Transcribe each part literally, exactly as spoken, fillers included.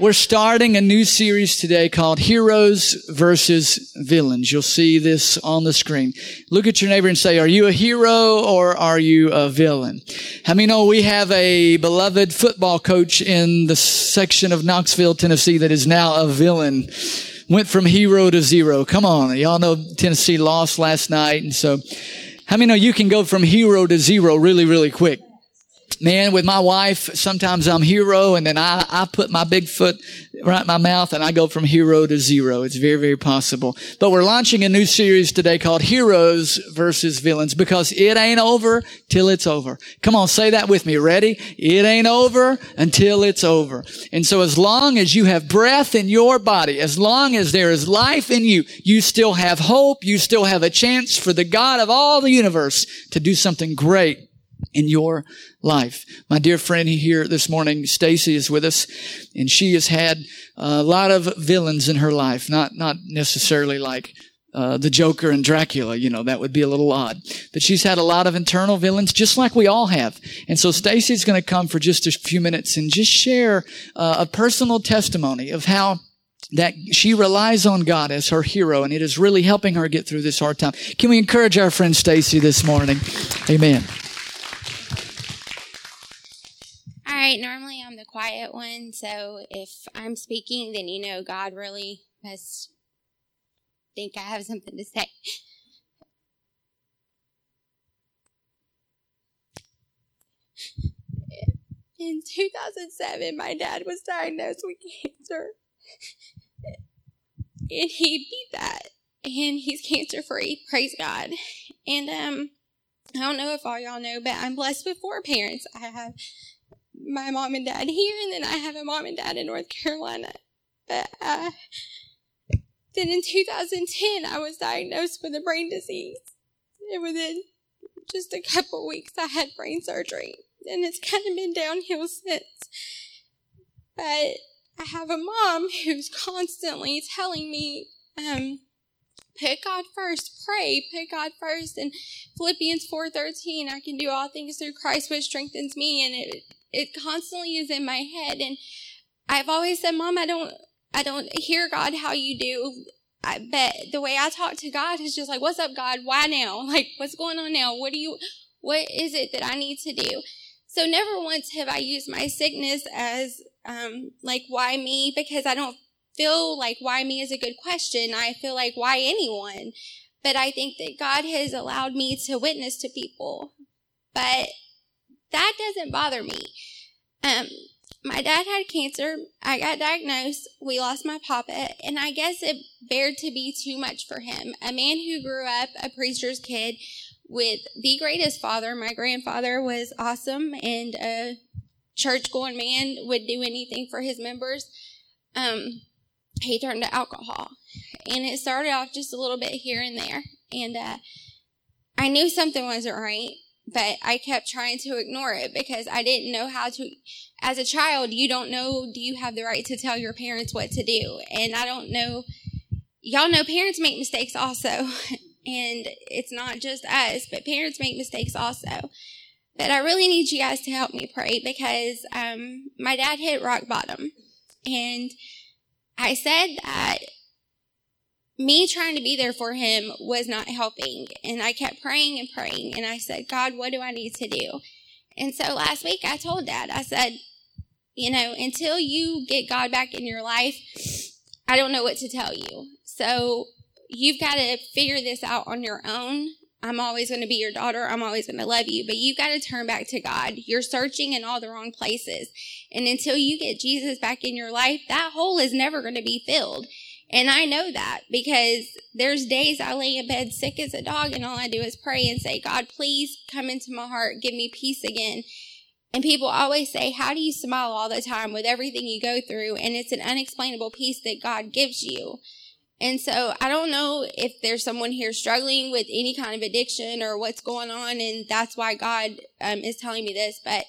We're starting a new series today called Heroes versus Villains. You'll see this on the screen. Look at your neighbor and say, are you a hero or are you a villain? How many know we have a beloved football coach in the section of Knoxville, Tennessee that is now a villain? Went from hero to zero. Come on. Y'all know Tennessee lost last night. And so how many know you can go from hero to zero really, really quick? Man, with my wife, sometimes I'm hero, and then I, I put my big foot right in my mouth, and I go from hero to zero. It's very, very possible. But we're launching a new series today called Heroes versus Villains, because it ain't over till it's over. Come on, say that with me. Ready? It ain't over until it's over. And so as long as you have breath in your body, as long as there is life in you, you still have hope. You still have a chance for the God of all the universe to do something great in your life. My dear friend here this morning, Stacy, is with us, and she has had a lot of villains in her life. Not, not necessarily like uh, the Joker and Dracula, you know, that would be a little odd. But she's had a lot of internal villains, just like we all have. And so Stacy's going to come for just a few minutes and just share uh, a personal testimony of how that she relies on God as her hero, and it is really helping her get through this hard time. Can we encourage our friend Stacy this morning? Amen. All right, normally I'm the quiet one, so if I'm speaking, then you know God really must think I have something to say. In two thousand seven, my dad was diagnosed with cancer, and he beat that, and he's cancer-free, praise God. And um, I don't know if all y'all know, but I'm blessed with four parents. I have my mom and dad here, and then I have a mom and dad in North Carolina. But uh, then in two thousand ten, I was diagnosed with a brain disease. And within just a couple weeks, I had brain surgery. And it's kind of been downhill since. But I have a mom who's constantly telling me, um, put God first, pray, put God first. And Philippians four thirteen, I can do all things through Christ, which strengthens me. And it It constantly is in my head, and I've always said, Mom, I don't, I don't hear God how you do, I, but the way I talk to God is just like, what's up, God? Why now? Like, what's going on now? What do you, what is it that I need to do? So never once have I used my sickness as, um, like, why me? Because I don't feel like why me is a good question. I feel like why anyone? But I think that God has allowed me to witness to people, but that doesn't bother me. Um, my dad had cancer. I got diagnosed. We lost my papa, and I guess it bared to be too much for him. A man who grew up a preacher's kid with the greatest father. My grandfather was awesome, and a church-going man would do anything for his members. Um, he turned to alcohol, and it started off just a little bit here and there, and uh, I knew something wasn't right. But I kept trying to ignore it because I didn't know how to. As a child, you don't know, do you have the right to tell your parents what to do? And I don't know. Y'all know parents make mistakes also. And it's not just us, but parents make mistakes also. But I really need you guys to help me pray because um, my dad hit rock bottom. And I said that me trying to be there for him was not helping, and I kept praying and praying, and I said, God, what do I need to do? And so last week I told Dad, I said, you know, until you get God back in your life, I don't know what to tell you. So you've got to figure this out on your own. I'm always going to be your daughter. I'm always going to love you, but you've got to turn back to God. You're searching in all the wrong places, and until you get Jesus back in your life, that hole is never going to be filled. And I know that because there's days I lay in bed sick as a dog, and all I do is pray and say, God, please come into my heart. Give me peace again. And people always say, how do you smile all the time with everything you go through? And it's an unexplainable peace that God gives you. And so I don't know if there's someone here struggling with any kind of addiction or what's going on, and that's why God um, is telling me this. But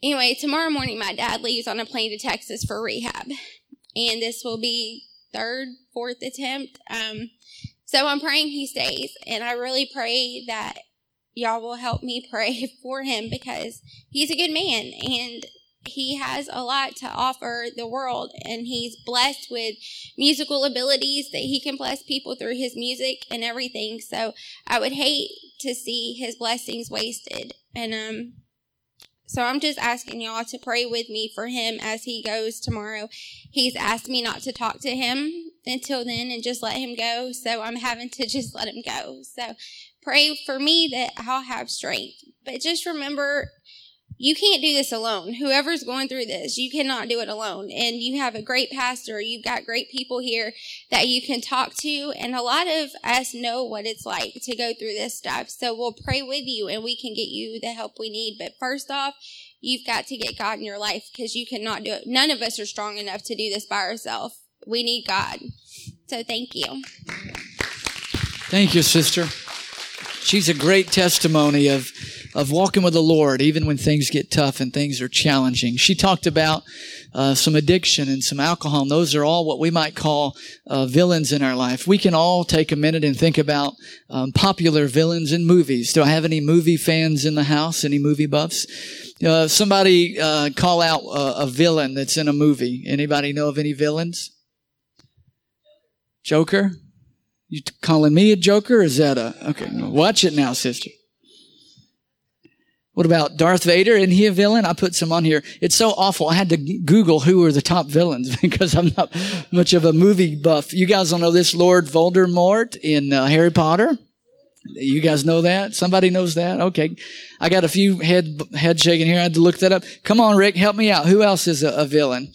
anyway, tomorrow morning my dad leaves on a plane to Texas for rehab, and this will be third, fourth attempt. Um, so I'm praying he stays, and I really pray that y'all will help me pray for him because he's a good man, and He has a lot to offer the world, and he's blessed with musical abilities that he can bless people through his music and everything. So I would hate to see his blessings wasted. And um, so I'm just asking y'all to pray with me for him as he goes tomorrow. He's asked me not to talk to him until then and just let him go. So I'm having to just let him go. So pray for me that I'll have strength. But just remember, you can't do this alone. Whoever's going through this, you cannot do it alone. And you have a great pastor. You've got great people here that you can talk to. And a lot of us know what it's like to go through this stuff. So we'll pray with you and we can get you the help we need. But first off, you've got to get God in your life, because you cannot do it. None of us are strong enough to do this by ourselves. We need God. So thank you. Thank you, sister. She's a great testimony of of walking with the Lord, even when things get tough and things are challenging. She talked about uh, some addiction and some alcohol, and those are all what we might call uh, villains in our life. We can all take a minute and think about um, popular villains in movies. Do I have any movie fans in the house, any movie buffs? Uh, somebody uh, call out a, a villain that's in a movie. Anybody know of any villains? Joker? You t- calling me a joker? Or is that a... Okay, watch it now, sister. What about Darth Vader? Isn't he a villain? I put some on here. It's so awful. I had to Google who were the top villains because I'm not much of a movie buff. You guys don't know this Lord Voldemort in uh, Harry Potter. You guys know that? Somebody knows that? Okay. I got a few head head shaking here. I had to look that up. Come on, Rick, help me out. Who else is a, a villain?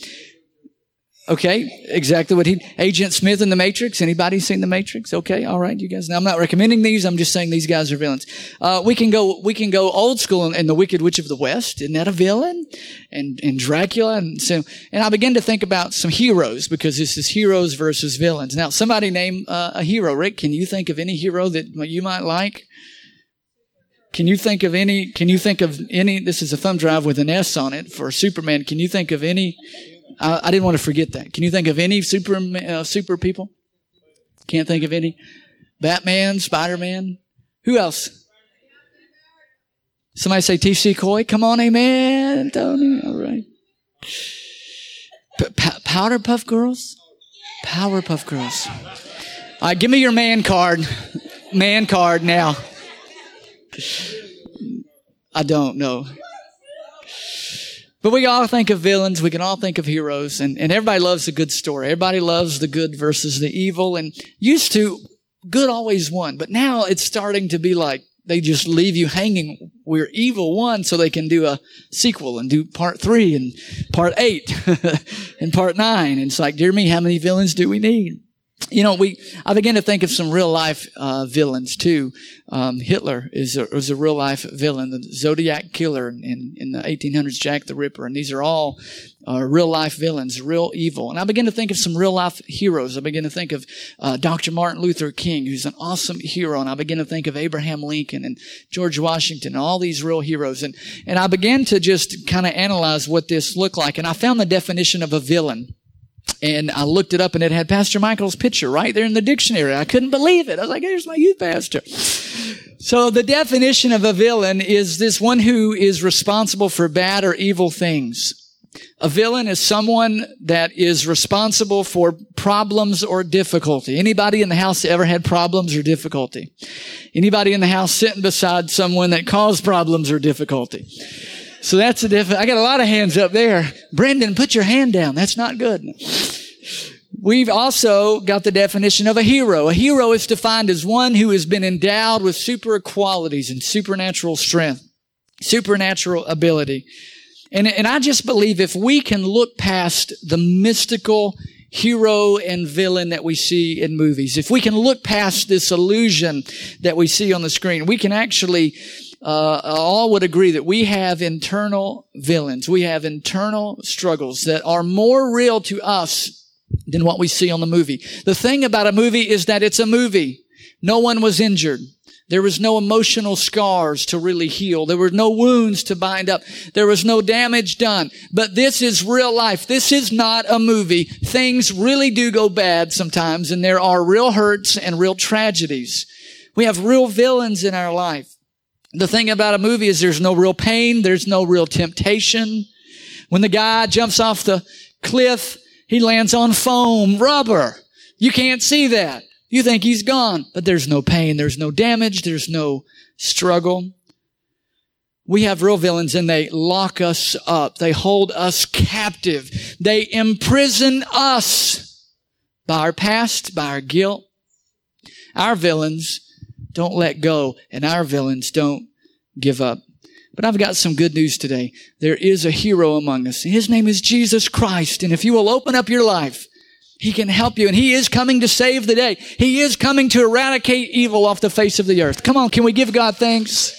Okay, exactly what he... Agent Smith in The Matrix. Anybody seen The Matrix? Okay, all right, you guys. Now, I'm not recommending these. I'm just saying these guys are villains. Uh, we can go we can go old school in, in The Wicked Witch of the West. Isn't that a villain? And and Dracula. And so, and I began to think about some heroes, because this is heroes versus villains. Now, somebody name uh, a hero. Rick, can you think of any hero that you might like? Can you think of any... Can you think of any... This is a thumb drive with an S on it for Superman. Can you think of any... I didn't want to forget that. Can you think of any super uh, super people? Can't think of any. Batman, Spider-Man. Who else? Somebody say T C Coy. Come on, amen, Tony. All right. Power Puff Girls? Power Puff Girls. All right, give me your man card. Man card now. I don't know. But we all think of villains. We can all think of heroes. And, and everybody loves a good story. Everybody loves the good versus the evil. And used to, good always won. But now it's starting to be like they just leave you hanging. We're evil won so they can do a sequel and do part three and part eight and part nine. And it's like, dear me, how many villains do we need? You know, we I began to think of some real-life uh, villains, too. Um, Hitler is a, is a real-life villain, the Zodiac Killer in, in the eighteen hundreds, Jack the Ripper. And these are all uh, real-life villains, real evil. And I began to think of some real-life heroes. I began to think of uh, Doctor Martin Luther King, who's an awesome hero. And I began to think of Abraham Lincoln and George Washington, all these real heroes. And, and I began to just kind of analyze what this looked like. And I found the definition of a villain. And I looked it up, and it had Pastor Michael's picture right there in the dictionary. I couldn't believe it. I was like, here's my youth pastor. So the definition of a villain is this one who is responsible for bad or evil things. A villain is someone that is responsible for problems or difficulty. Anybody in the house ever had problems or difficulty? Anybody in the house sitting beside someone that caused problems or difficulty? So that's a different... I got a lot of hands up there. Brendan, put your hand down. That's not good. We've also got the definition of a hero. A hero is defined as one who has been endowed with super qualities and supernatural strength, supernatural ability. And, and I just believe if we can look past the mystical hero and villain that we see in movies, if we can look past this illusion that we see on the screen, we can actually... Uh, all would agree that we have internal villains. We have internal struggles that are more real to us than what we see on the movie. The thing about a movie is that it's a movie. No one was injured. There was no emotional scars to really heal. There were no wounds to bind up. There was no damage done. But this is real life. This is not a movie. Things really do go bad sometimes, and there are real hurts and real tragedies. We have real villains in our life. The thing about a movie is there's no real pain. There's no real temptation. When the guy jumps off the cliff, he lands on foam, rubber. You can't see that. You think he's gone, but there's no pain. There's no damage. There's no struggle. We have real villains, and they lock us up. They hold us captive. They imprison us by our past, by our guilt. Our villains don't let go, and our villains don't give up. But I've got some good news today. There is a hero among us. His name is Jesus Christ, and if you will open up your life, He can help you, and He is coming to save the day. He is coming to eradicate evil off the face of the earth. Come on, can we give God thanks?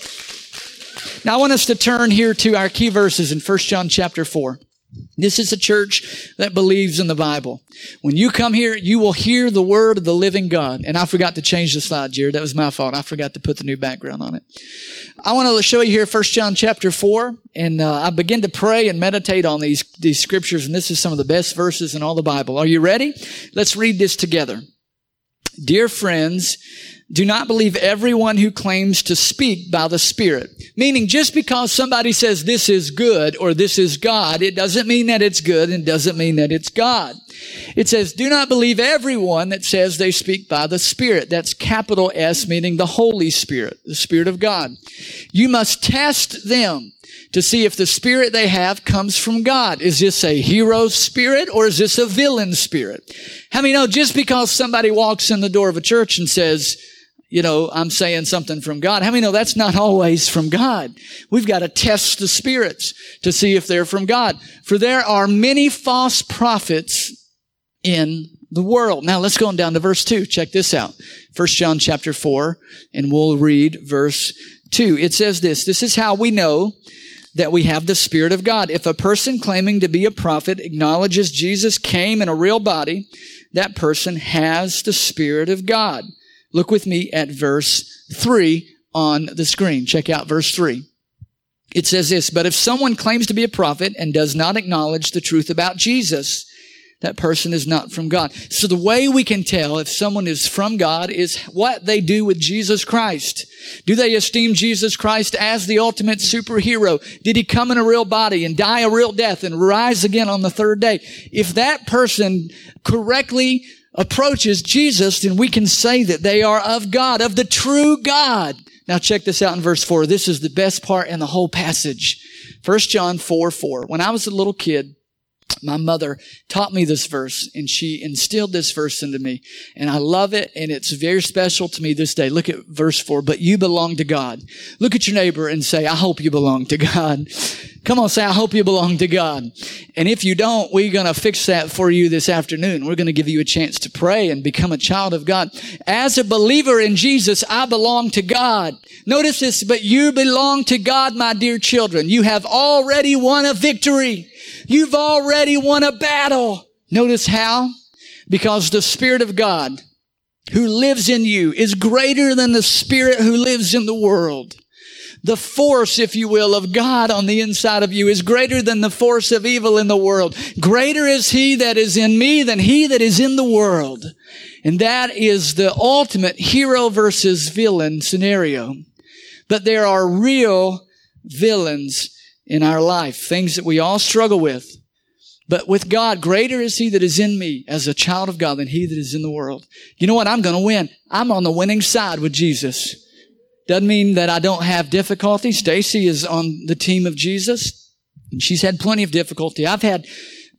Now, I want us to turn here to our key verses in First John chapter four. This is a church that believes in the Bible. When you come here, you will hear the word of the living God. And I forgot to change the slide, Jared. That was my fault. I forgot to put the new background on it. I want to show you here First John chapter four. And uh, I begin to pray and meditate on these, these scriptures. And this is some of the best verses in all the Bible. Are you ready? Let's read this together. Dear friends, do not believe everyone who claims to speak by the Spirit. Meaning, just because somebody says this is good or this is God, it doesn't mean that it's good and doesn't mean that it's God. It says, do not believe everyone that says they speak by the Spirit. That's capital S, meaning the Holy Spirit, the Spirit of God. You must test them to see if the spirit they have comes from God. Is this a hero spirit or is this a villain spirit? How many know just because somebody walks in the door of a church and says, you know, I'm saying something from God. How many know that's not always from God? We've got to test the spirits to see if they're from God. For there are many false prophets in the world. Now let's go on down to verse two. Check this out. First John chapter four, and we'll read verse two. It says this, this is how we know that we have the Spirit of God. If a person claiming to be a prophet acknowledges Jesus came in a real body, that person has the Spirit of God. Look with me at verse three on the screen. Check out verse three. It says this, but if someone claims to be a prophet and does not acknowledge the truth about Jesus, that person is not from God. So the way we can tell if someone is from God is what they do with Jesus Christ. Do they esteem Jesus Christ as the ultimate superhero? Did he come in a real body and die a real death and rise again on the third day? If that person correctly approaches Jesus, then we can say that they are of God, of the true God. Now check this out in verse four. This is the best part in the whole passage. First John four four. When I was a little kid, my mother taught me this verse, and she instilled this verse into me, and I love it, and it's very special to me this day. Look at verse four, but you belong to God. Look at your neighbor and say, I hope you belong to God. Come on, say, I hope you belong to God. And if you don't, we're going to fix that for you this afternoon. We're going to give you a chance to pray and become a child of God. As a believer in Jesus, I belong to God. Notice this, but you belong to God, my dear children. You have already won a victory. You've already won a battle. Notice how? Because the Spirit of God who lives in you is greater than the spirit who lives in the world. The force, if you will, of God on the inside of you is greater than the force of evil in the world. Greater is He that is in me than he that is in the world. And that is the ultimate hero versus villain scenario. But there are real villains in our life, things that we all struggle with. But with God, greater is He that is in me as a child of God than he that is in the world. You know what? I'm going to win. I'm on the winning side with Jesus. Doesn't mean that I don't have difficulty. Stacy is on the team of Jesus, and she's had plenty of difficulty. I've had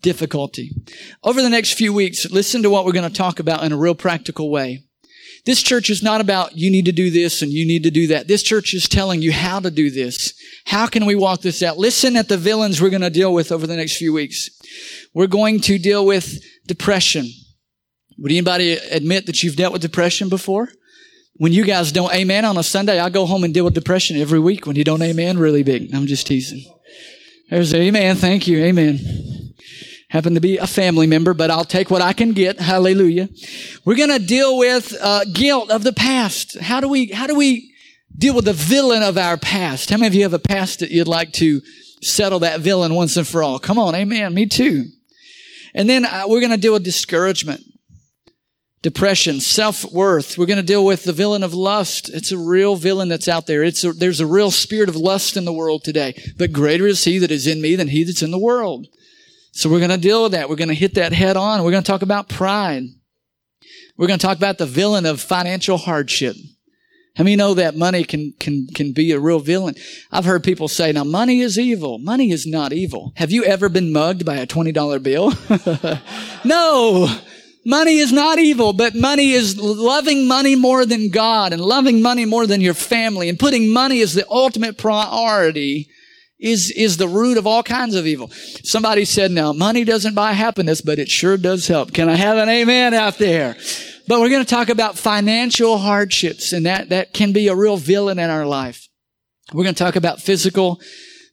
difficulty. Over the next few weeks, listen to what we're going to talk about in a real practical way. This church is not about you need to do this and you need to do that. This church is telling you how to do this. How can we walk this out? Listen at the villains we're going to deal with over the next few weeks. We're going to deal with depression. Would anybody admit that you've dealt with depression before? When you guys don't amen on a Sunday, I go home and deal with depression every week when you don't amen really big. I'm just teasing. There's an amen. Thank you. Amen. Happen to be a family member, but I'll take what I can get. Hallelujah. We're going to deal with uh, guilt of the past. How do we, how do we deal with the villain of our past? How many of you have a past that you'd like to settle that villain once and for all? Come on. Amen. Me too. And then uh, we're going to deal with discouragement. depression, self-worth. We're going to deal with the villain of lust. It's a real villain that's out there. It's a, there's a real spirit of lust in the world today. But greater is he that is in me than he that's in the world. So we're going to deal with that. We're going to hit that head on. We're going to talk about pride. We're going to talk about the villain of financial hardship. How many know that money can, can, can be a real villain? I've heard people say, now money is evil. Money is not evil. Have you ever been mugged by a twenty dollar bill? No, money is not evil, but money is loving money more than God and loving money more than your family and putting money as the ultimate priority is, is the root of all kinds of evil. Somebody said, now money doesn't buy happiness, but it sure does help. Can I have an amen out there? But we're going to talk about financial hardships, and that, that can be a real villain in our life. We're going to talk about physical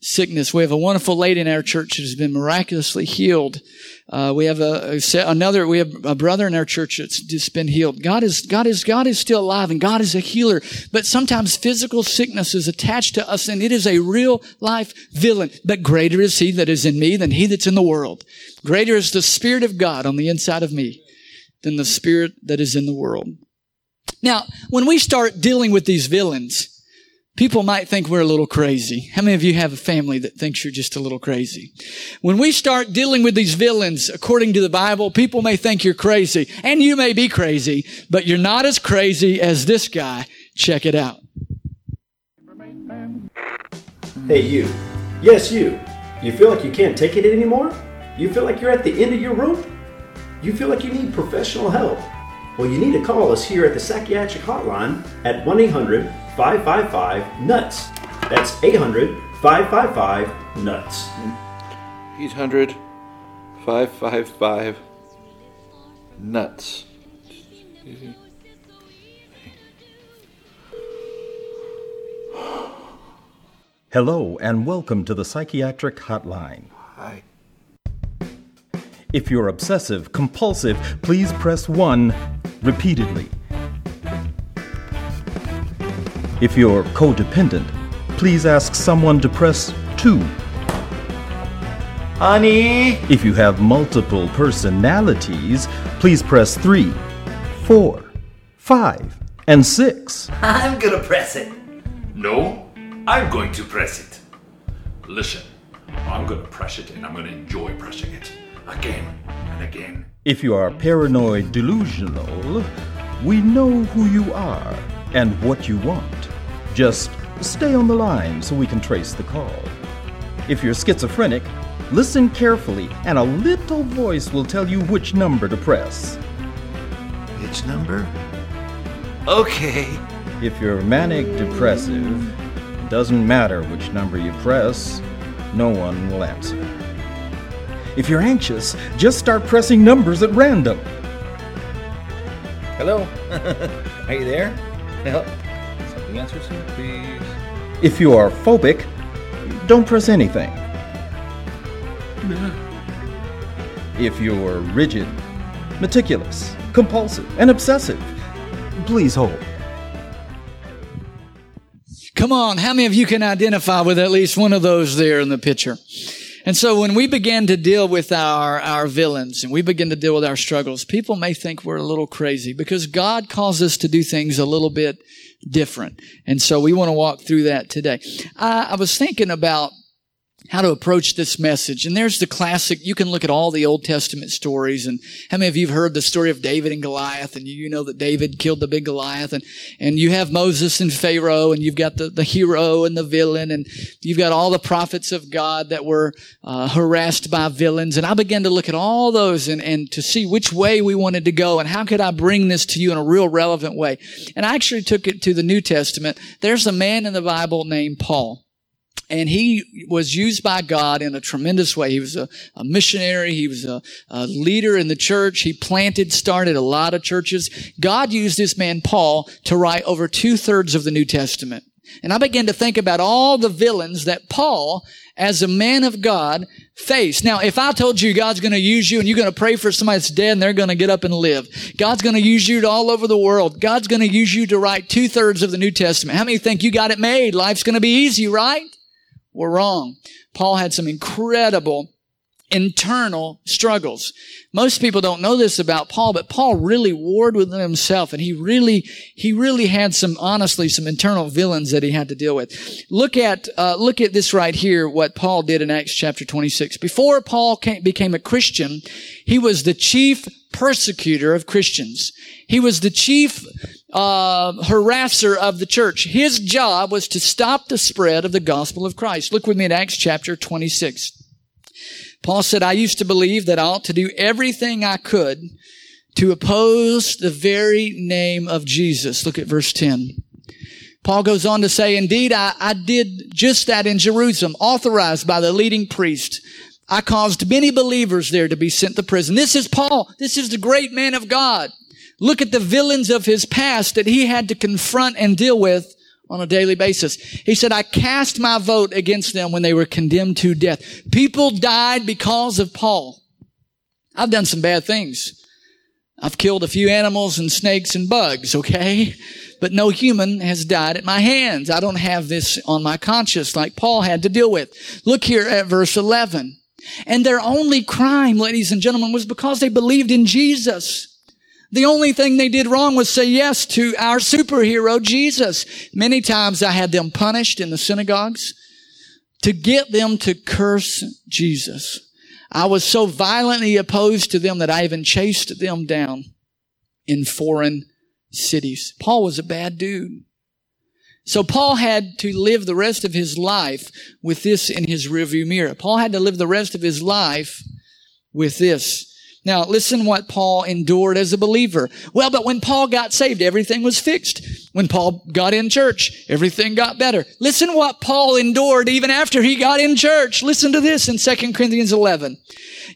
sickness. We have a wonderful lady in our church who's been miraculously healed. Uh, we have a, another, we have a brother in our church that's just been healed. God is, God is, God is still alive, and God is a healer. But sometimes physical sickness is attached to us, and it is a real life villain. But greater is he that is in me than he that's in the world. Greater is the Spirit of God on the inside of me than the spirit that is in the world. Now, when we start dealing with these villains, people might think we're a little crazy. How many of you have a family that thinks you're just a little crazy? When we start dealing with these villains, according to the Bible, people may think you're crazy, and you may be crazy, but you're not as crazy as this guy. Check it out. Hey, you. Yes, you. You feel like you can't take it anymore? You feel like you're at the end of your rope? You feel like you need professional help? Well, you need to call us here at the Psychiatric Hotline at one eight hundred, five five five, NUTS. That's eight hundred, five five five, NUTS. eight hundred, five five five, NUTS. Hello, and welcome to the Psychiatric Hotline. Hi. If you're obsessive, compulsive, please press one repeatedly. If you're codependent, please ask someone to press two. Honey! If you have multiple personalities, please press three, four, five, and six. I'm gonna press it. No, I'm going to press it. Listen, I'm gonna press it and I'm gonna enjoy pressing it. Again and again. If you are paranoid, delusional, we know who you are and what you want. Just stay on the line so we can trace the call. If you're schizophrenic, listen carefully and a little voice will tell you which number to press. Which number? Okay. If you're manic depressive, it doesn't matter which number you press, no one will answer. If you're anxious, just start pressing numbers at random. Hello? Are you there? Help? Something answers me, please. If you are phobic, don't press anything. No. If you're rigid, meticulous, compulsive, and obsessive, please hold. Come on, how many of you can identify with at least one of those there in the picture? And so when we begin to deal with our, our villains and we begin to deal with our struggles, people may think we're a little crazy because God calls us to do things a little bit different. And so we want to walk through that today. I, I was thinking about how to approach this message. And there's the classic, you can look at all the Old Testament stories. And how many of you have heard the story of David and Goliath? And you know that David killed the big Goliath. And, and you have Moses and Pharaoh. And you've got the, the hero and the villain. And you've got all the prophets of God that were uh, harassed by villains. And I began to look at all those and, and to see which way we wanted to go. And how could I bring this to you in a real relevant way? And I actually took it to the New Testament. There's a man in the Bible named Paul. And he was used by God in a tremendous way. He was a, a missionary. He was a, a leader in the church. He planted, started a lot of churches. God used this man, Paul, to write over two-thirds of the New Testament. And I began to think about all the villains that Paul, as a man of God, faced. Now, if I told you God's going to use you and you're going to pray for somebody that's dead and they're going to get up and live, God's going to use you to all over the world. God's going to use you to write two-thirds of the New Testament. How many think you got it made? Life's going to be easy, right? We're wrong. Paul had some incredible internal struggles. Most people don't know this about Paul, but Paul really warred within himself, and he really, he really had some, honestly, some internal villains that he had to deal with. Look at, uh, look at this right here, what Paul did in Acts chapter twenty-six. Before Paul came, became a Christian, he was the chief persecutor of Christians. He was the chief uh harasser of the church. His job was to stop the spread of the gospel of Christ. Look with me at Acts chapter twenty-six. Paul said, I used to believe that I ought to do everything I could to oppose the very name of Jesus. Look at verse ten. Paul goes on to say, indeed, I, I did just that in Jerusalem, authorized by the leading priest. I caused many believers there to be sent to prison. This is Paul. This is the great man of God. Look at the villains of his past that he had to confront and deal with on a daily basis. He said, I cast my vote against them when they were condemned to death. People died because of Paul. I've done some bad things. I've killed a few animals and snakes and bugs, okay? But no human has died at my hands. I don't have this on my conscience like Paul had to deal with. Look here at verse eleven. And their only crime, ladies and gentlemen, was because they believed in Jesus. The only thing they did wrong was say yes to our superhero, Jesus. Many times I had them punished in the synagogues to get them to curse Jesus. I was so violently opposed to them that I even chased them down in foreign cities. Paul was a bad dude. So Paul had to live the rest of his life with this in his rearview mirror. Paul had to live the rest of his life with this. Now, listen what Paul endured as a believer. Well, but when Paul got saved, everything was fixed. When Paul got in church, everything got better. Listen what Paul endured even after he got in church. Listen to this in Second Corinthians eleven.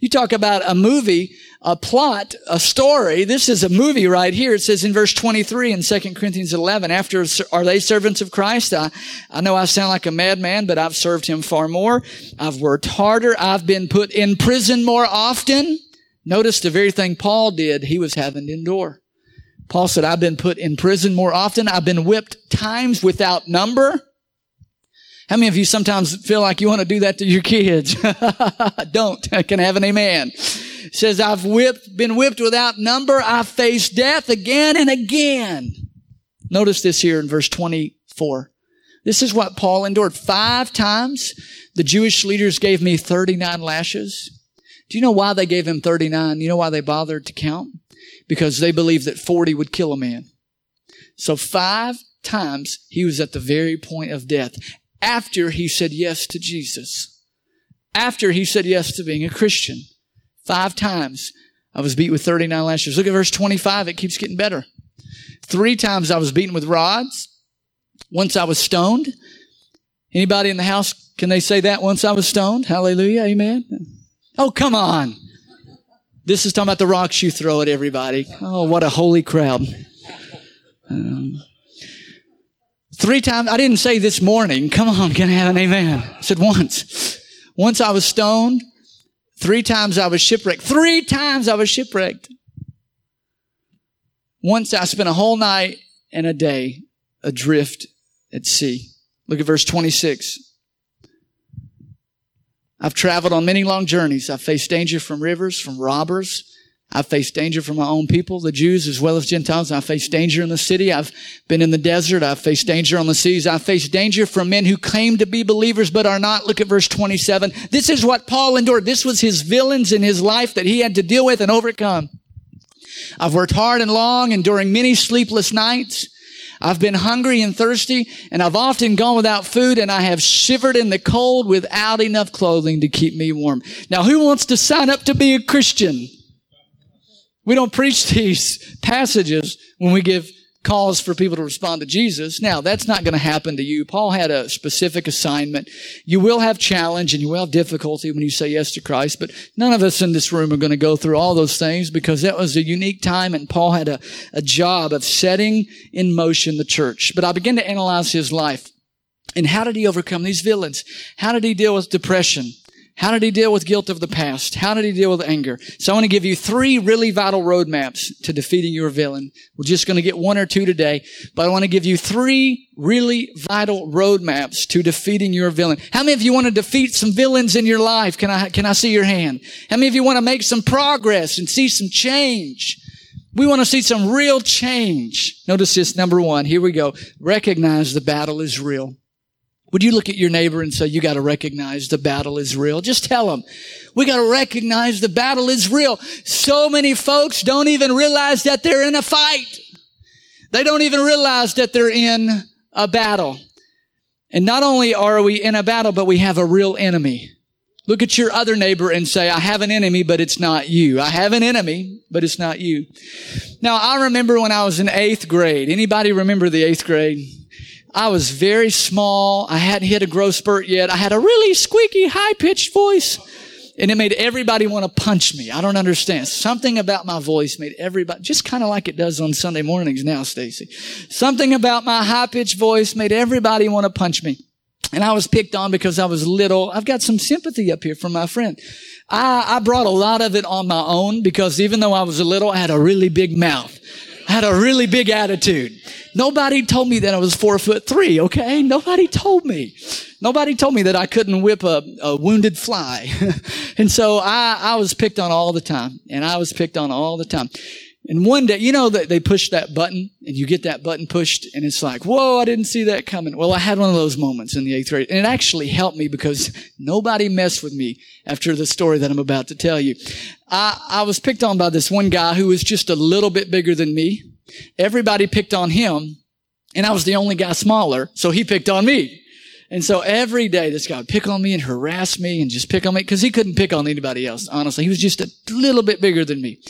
You talk about a movie, a plot, a story. This is a movie right here. It says in verse twenty-three in Second Corinthians eleven, after, are they servants of Christ? I, I know I sound like a madman, but I've served him far more. I've worked harder. I've been put in prison more often. Notice the very thing Paul did, he was having to endure. Paul said, I've been put in prison more often. I've been whipped times without number. How many of you sometimes feel like you want to do that to your kids? Don't. I can have an amen. It says, I've whipped, been whipped without number. I've faced death again and again. Notice this here in verse twenty-four. This is what Paul endured. Five times the Jewish leaders gave me thirty-nine lashes. Do you know why they gave him thirty-nine? You know why they bothered to count? Because they believed that forty would kill a man. So five times he was at the very point of death after he said yes to Jesus, after he said yes to being a Christian. Five times I was beat with thirty-nine lashes. Look at verse twenty-five. It keeps getting better. Three times I was beaten with rods. Once I was stoned. Anybody in the house, can they say that? Once I was stoned? Hallelujah. Amen. Oh, come on. This is talking about the rocks you throw at everybody. Oh, what a holy crowd. Um, three times. I didn't say this morning. Come on, can I have an amen? I said once. Once I was stoned. Three times I was shipwrecked. Three times I was shipwrecked. Once I spent a whole night and a day adrift at sea. Look at verse twenty-six. I've traveled on many long journeys. I've faced danger from rivers, from robbers. I've faced danger from my own people, the Jews as well as Gentiles. I've faced danger in the city. I've been in the desert. I've faced danger on the seas. I've faced danger from men who claim to be believers but are not. Look at verse twenty-seven. This is what Paul endured. This was his villains in his life that he had to deal with and overcome. I've worked hard and long, enduring many sleepless nights. I've been hungry and thirsty, and I've often gone without food, and I have shivered in the cold without enough clothing to keep me warm. Now, who wants to sign up to be a Christian? We don't preach these passages when we give calls for people to respond to Jesus. Now, that's not going to happen to you. Paul had a specific assignment. You will have challenge and you will have difficulty when you say yes to Christ, but none of us in this room are going to go through all those things because that was a unique time and Paul had a, a job of setting in motion the church. But I began to analyze his life. And how did he overcome these villains? How did he deal with depression? How did he deal with guilt of the past? How did he deal with anger? So I want to give you three really vital roadmaps to defeating your villain. We're just going to get one or two today, but I want to give you three really vital roadmaps to defeating your villain. How many of you want to defeat some villains in your life? Can I, can I see your hand? How many of you want to make some progress and see some change? We want to see some real change. Notice this, number one. Here we go. Recognize the battle is real. Would you look at your neighbor and say, you got to recognize the battle is real? Just tell them, we got to recognize the battle is real. So many folks don't even realize that they're in a fight. They don't even realize that they're in a battle. And not only are we in a battle, but we have a real enemy. Look at your other neighbor and say, I have an enemy, but it's not you. I have an enemy, but it's not you. Now, I remember when I was in eighth grade. Anybody remember the eighth grade? I was very small. I hadn't hit a growth spurt yet. I had a really squeaky, high-pitched voice, and it made everybody want to punch me. I don't understand. Something about my voice made everybody, just kind of like it does on Sunday mornings now, Stacy. Something about my high-pitched voice made everybody want to punch me. And I was picked on because I was little. I've got some sympathy up here from my friend. I, I brought a lot of it on my own because even though I was little, I had a really big mouth. I had a really big attitude. Nobody told me that I was four foot three, okay? Nobody told me. Nobody told me that I couldn't whip a, a wounded fly. And so I, I was picked on all the time, and I was picked on all the time. And one day, you know, that they push that button, and you get that button pushed, and it's like, whoa, I didn't see that coming. Well, I had one of those moments in the eighth grade, and it actually helped me because nobody messed with me after the story that I'm about to tell you. I, I was picked on by this one guy who was just a little bit bigger than me. Everybody picked on him, and I was the only guy smaller, so he picked on me. And so every day, this guy would pick on me and harass me and just pick on me because he couldn't pick on anybody else, honestly. He was just a little bit bigger than me.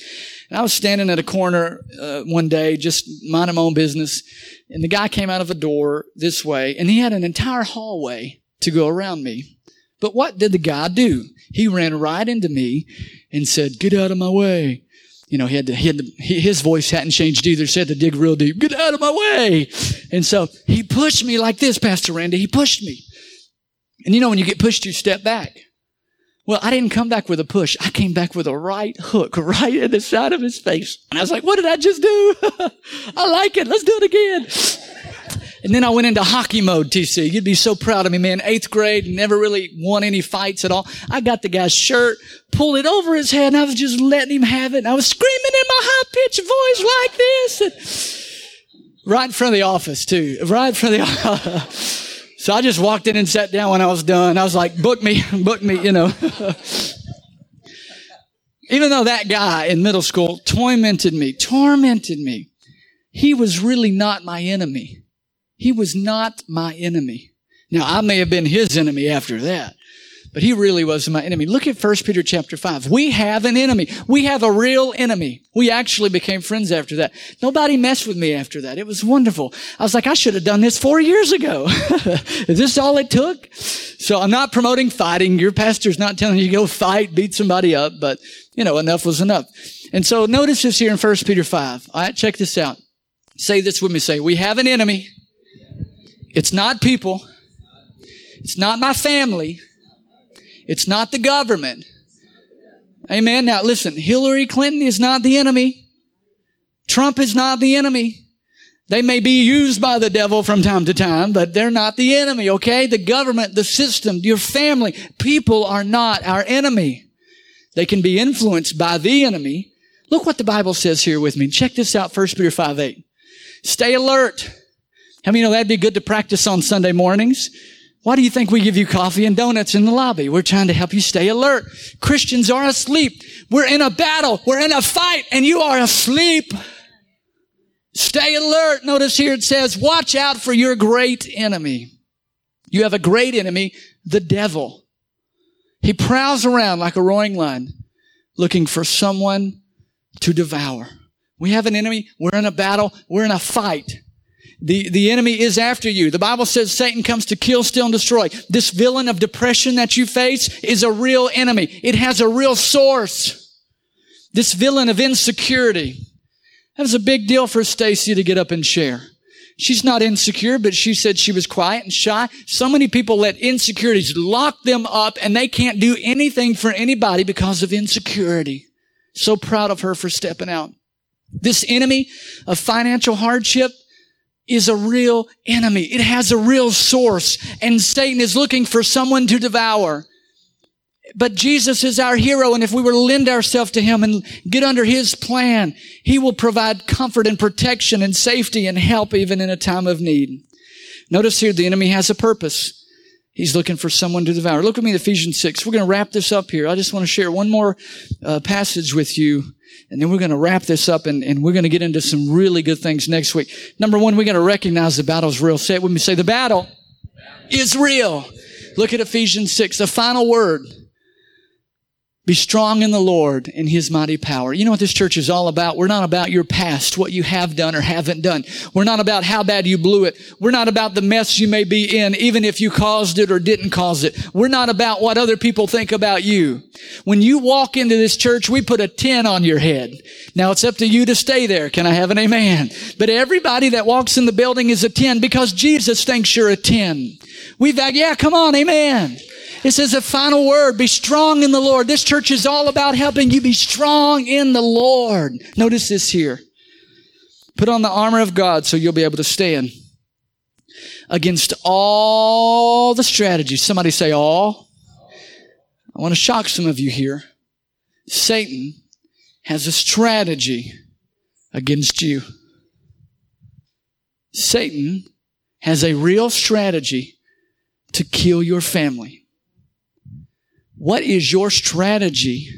And I was standing at a corner uh, one day, just minding my own business, and the guy came out of a door this way, and he had an entire hallway to go around me. But what did the guy do? He ran right into me and said, get out of my way. You know, he had to, he had to, he, his voice hadn't changed either, so he had to dig real deep. Get out of my way. And so he pushed me like this, Pastor Randy. He pushed me. And you know, when you get pushed, you step back. Well, I didn't come back with a push. I came back with a right hook right in the side of his face. And I was like, what did I just do? I like it. Let's do it again. And then I went into hockey mode, T C. You'd be so proud of me, man. Eighth grade, never really won any fights at all. I got the guy's shirt, pulled it over his head, and I was just letting him have it. And I was screaming in my high-pitched voice like this. And right in front of the office, too. Right in front of the office. So I just walked in and sat down when I was done. I was like, book me, book me, you know. Even though that guy in middle school tormented me, tormented me, he was really not my enemy. He was not my enemy. Now, I may have been his enemy after that, but he really was my enemy. Look at First Peter chapter five. We have an enemy. We have a real enemy. We actually became friends after that. Nobody messed with me after that. It was wonderful. I was like, I should have done this four years ago. Is this all it took? So I'm not promoting fighting. Your pastor's not telling you to go fight, beat somebody up, but, you know, enough was enough. And so notice this here in First Peter five. All right, check this out. Say this with me. Say, we have an enemy. It's not people. It's not my family. It's not the government. Amen. Now listen, Hillary Clinton is not the enemy. Trump is not the enemy. They may be used by the devil from time to time, but they're not the enemy, okay? The government, the system, your family, people are not our enemy. They can be influenced by the enemy. Look what the Bible says here with me. Check this out, First Peter five eight. Stay alert. How many know that'd be good to practice on Sunday mornings? Why do you think we give you coffee and donuts in the lobby? We're trying to help you stay alert. Christians are asleep. We're in a battle. We're in a fight, and you are asleep. Stay alert. Notice here it says, watch out for your great enemy. You have a great enemy, the devil. He prowls around like a roaring lion, looking for someone to devour. We have an enemy. We're in a battle. We're in a fight. The, the enemy is after you. The Bible says Satan comes to kill, steal, and destroy. This villain of depression that you face is a real enemy. It has a real source. This villain of insecurity. That was a big deal for Stacy to get up and share. She's not insecure, but she said she was quiet and shy. So many people let insecurities lock them up, and they can't do anything for anybody because of insecurity. So proud of her for stepping out. This enemy of financial hardship is a real enemy. It has a real source, and Satan is looking for someone to devour. But Jesus is our hero, and if we were to lend ourselves to him and get under his plan, he will provide comfort and protection and safety and help even in a time of need. Notice here, the enemy has a purpose. He's looking for someone to devour. Look with me at Ephesians six. We're going to wrap this up here. I just want to share one more uh, passage with you, and then we're going to wrap this up, and, and we're going to get into some really good things next week. Number one, we're going to recognize the battle's real. Say it with me. Say, the battle is real. Look at Ephesians six, the final word. Be strong in the Lord and his mighty power. You know what this church is all about? We're not about your past, what you have done or haven't done. We're not about how bad you blew it. We're not about the mess you may be in, even if you caused it or didn't cause it. We're not about what other people think about you. When you walk into this church, we put a ten on your head. Now, it's up to you to stay there. Can I have an amen? But everybody that walks in the building is a ten because Jesus thinks you're a ten. We've got, yeah, come on, amen. It says a final word, be strong in the Lord. This church is all about helping you be strong in the Lord. Notice this here. Put on the armor of God so you'll be able to stand against all the strategies. Somebody say all. I want to shock some of you here. Satan has a strategy against you. Satan has a real strategy to kill your family. What is your strategy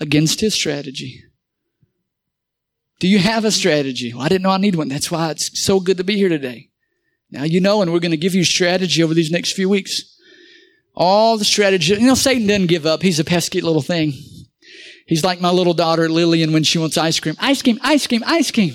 against his strategy? Do you have a strategy? Well, I didn't know I need one. That's why it's so good to be here today. Now you know, and we're going to give you strategy over these next few weeks. All the strategy. You know, Satan doesn't give up. He's a pesky little thing. He's like my little daughter, Lillian, when she wants ice cream. Ice cream, ice cream, ice cream,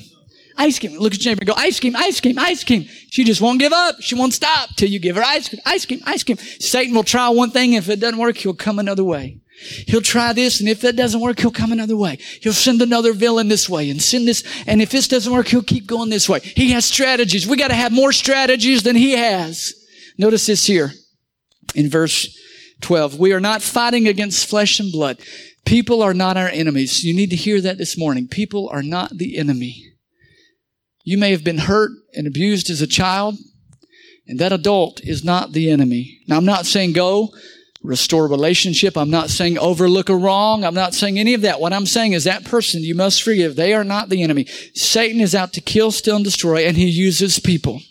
ice cream. Look at your neighbor and go, ice cream, ice cream, ice cream. She just won't give up. She won't stop till you give her ice cream, ice cream, ice cream. Satan will try one thing, and if it doesn't work, he'll come another way. He'll try this, and if that doesn't work, he'll come another way. He'll send another villain this way and send this, and if this doesn't work, he'll keep going this way. He has strategies. We got to have more strategies than he has. Notice this here in verse twelve. We are not fighting against flesh and blood. People are not our enemies. You need to hear that this morning. People are not the enemy. You may have been hurt and abused as a child, and that adult is not the enemy. Now, I'm not saying go restore a relationship. I'm not saying overlook a wrong. I'm not saying any of that. What I'm saying is that person you must forgive. They are not the enemy. Satan is out to kill, steal, and destroy, and he uses people.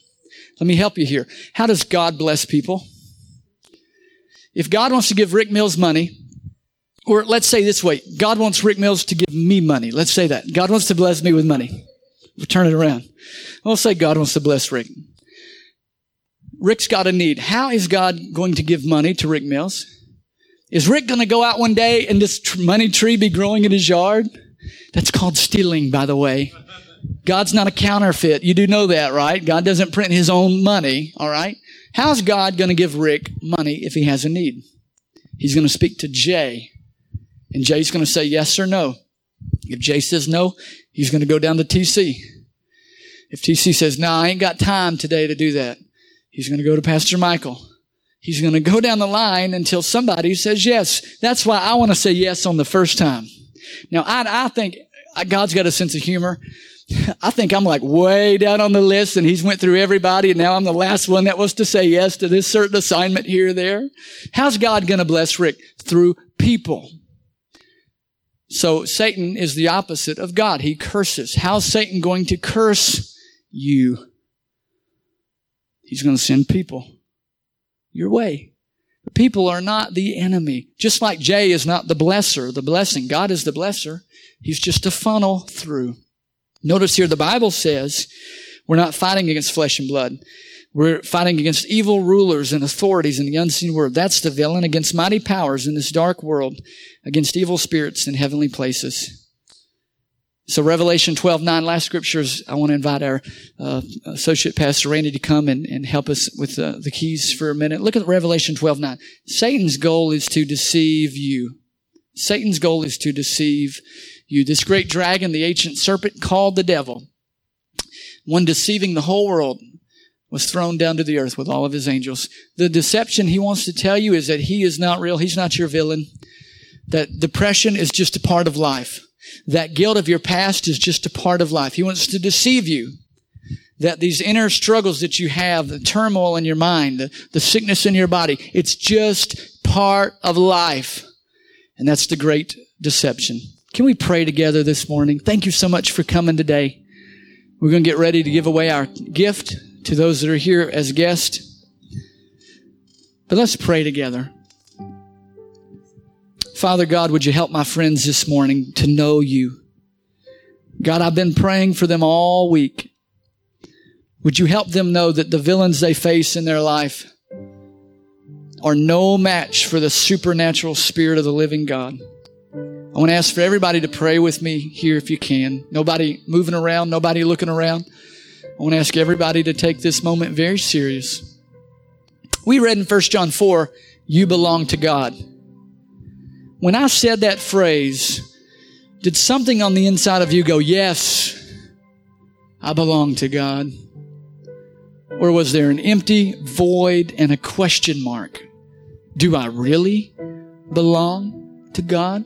Let me help you here. How does God bless people? If God wants to give Rick Mills money, or let's say this way, God wants Rick Mills to give me money. Let's say that. God wants to bless me with money. We'll turn it around. We'll say God wants to bless Rick. Rick's got a need. How is God going to give money to Rick Mills? Is Rick going to go out one day and this money tree be growing in his yard? That's called stealing, by the way. God's not a counterfeit. You do know that, right? God doesn't print his own money, all right? How's God going to give Rick money if he has a need? He's going to speak to Jay, and Jay's going to say yes or no. If Jay says no, he's going to go down to T C. If T C says, no, nah, I ain't got time today to do that, he's going to go to Pastor Michael. He's going to go down the line until somebody says yes. That's why I want to say yes on the first time. Now, I, I think God's got a sense of humor. I think I'm like way down on the list, and he's went through everybody, and now I'm the last one that was to say yes to this certain assignment here or there. How's God going to bless Rick? Through people. So Satan is the opposite of God. He curses. How's Satan going to curse you? He's going to send people your way. But people are not the enemy. Just like Jay is not the blesser, the blessing. God is the blesser. He's just a funnel through. Notice here the Bible says we're not fighting against flesh and blood. We're fighting against evil rulers and authorities in the unseen world. That's the villain. Against mighty powers in this dark world. Against evil spirits in heavenly places. So Revelation twelve nine, last scriptures. I want to invite our uh, associate Pastor Randy to come and, and help us with uh, the keys for a minute. Look at Revelation twelve nine. Satan's goal is to deceive you. Satan's goal is to deceive you. This great dragon, the ancient serpent, called the devil. one deceiving the whole world, was thrown down to the earth with all of his angels. The deception he wants to tell you is that he is not real. He's not your villain. That depression is just a part of life. That guilt of your past is just a part of life. He wants to deceive you. That these inner struggles that you have, the turmoil in your mind, the, the sickness in your body, it's just part of life. And that's the great deception. Can we pray together this morning? Thank you so much for coming today. We're going to get ready to give away our gift to those that are here as guests. But let's pray together. Father God, would you help my friends this morning to know you? God, I've been praying for them all week. Would you help them know that the villains they face in their life are no match for the supernatural spirit of the living God? I want to ask for everybody to pray with me here if you can. Nobody moving around, nobody looking around. I want to ask everybody to take this moment very serious. We read in First John four, you belong to God. When I said that phrase, did something on the inside of you go, yes, I belong to God? Or was there an empty void and a question mark? Do I really belong to God?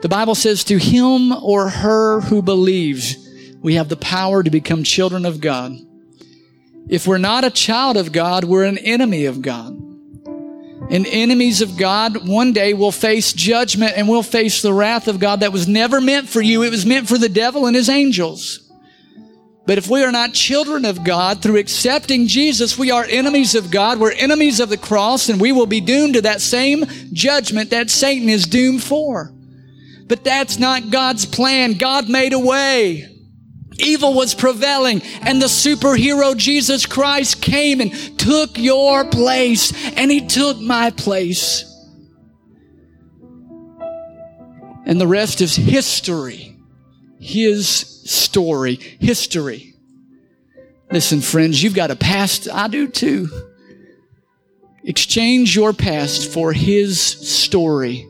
The Bible says to him or her who believes, we have the power to become children of God. If we're not a child of God, we're an enemy of God. And enemies of God one day will face judgment and will face the wrath of God that was never meant for you. It was meant for the devil and his angels. But if we are not children of God, through accepting Jesus, we are enemies of God. We're enemies of the cross, and we will be doomed to that same judgment that Satan is doomed for. But that's not God's plan. God made a way. Evil was prevailing, and the superhero Jesus Christ came and took your place, and he took my place. And the rest is history. His story. History. Listen, friends, you've got a past. I do too. Exchange your past for his story.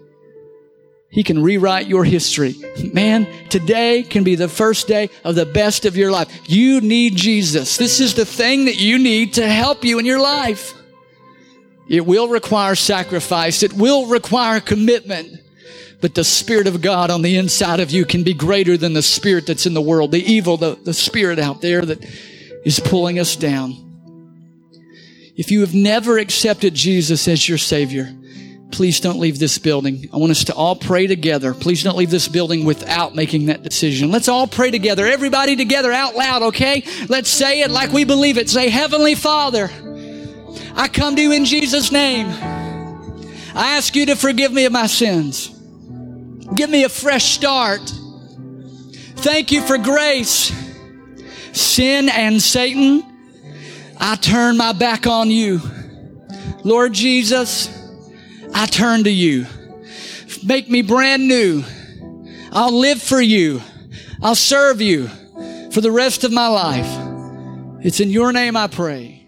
He can rewrite your history. Man, today can be the first day of the best of your life. You need Jesus. This is the thing that you need to help you in your life. It will require sacrifice. It will require commitment. But the Spirit of God on the inside of you can be greater than the spirit that's in the world, the evil, the, the spirit out there that is pulling us down. If you have never accepted Jesus as your Savior, please don't leave this building. I want us to all pray together. Please don't leave this building without making that decision. Let's all pray together. Everybody together out loud, okay? Let's say it like we believe it. Say, Heavenly Father, I come to you in Jesus' name. I ask you to forgive me of my sins. Give me a fresh start. Thank you for grace. Sin and Satan, I turn my back on you. Lord Jesus, I turn to you. Make me brand new. I'll live for you. I'll serve you for the rest of my life. It's in your name I pray.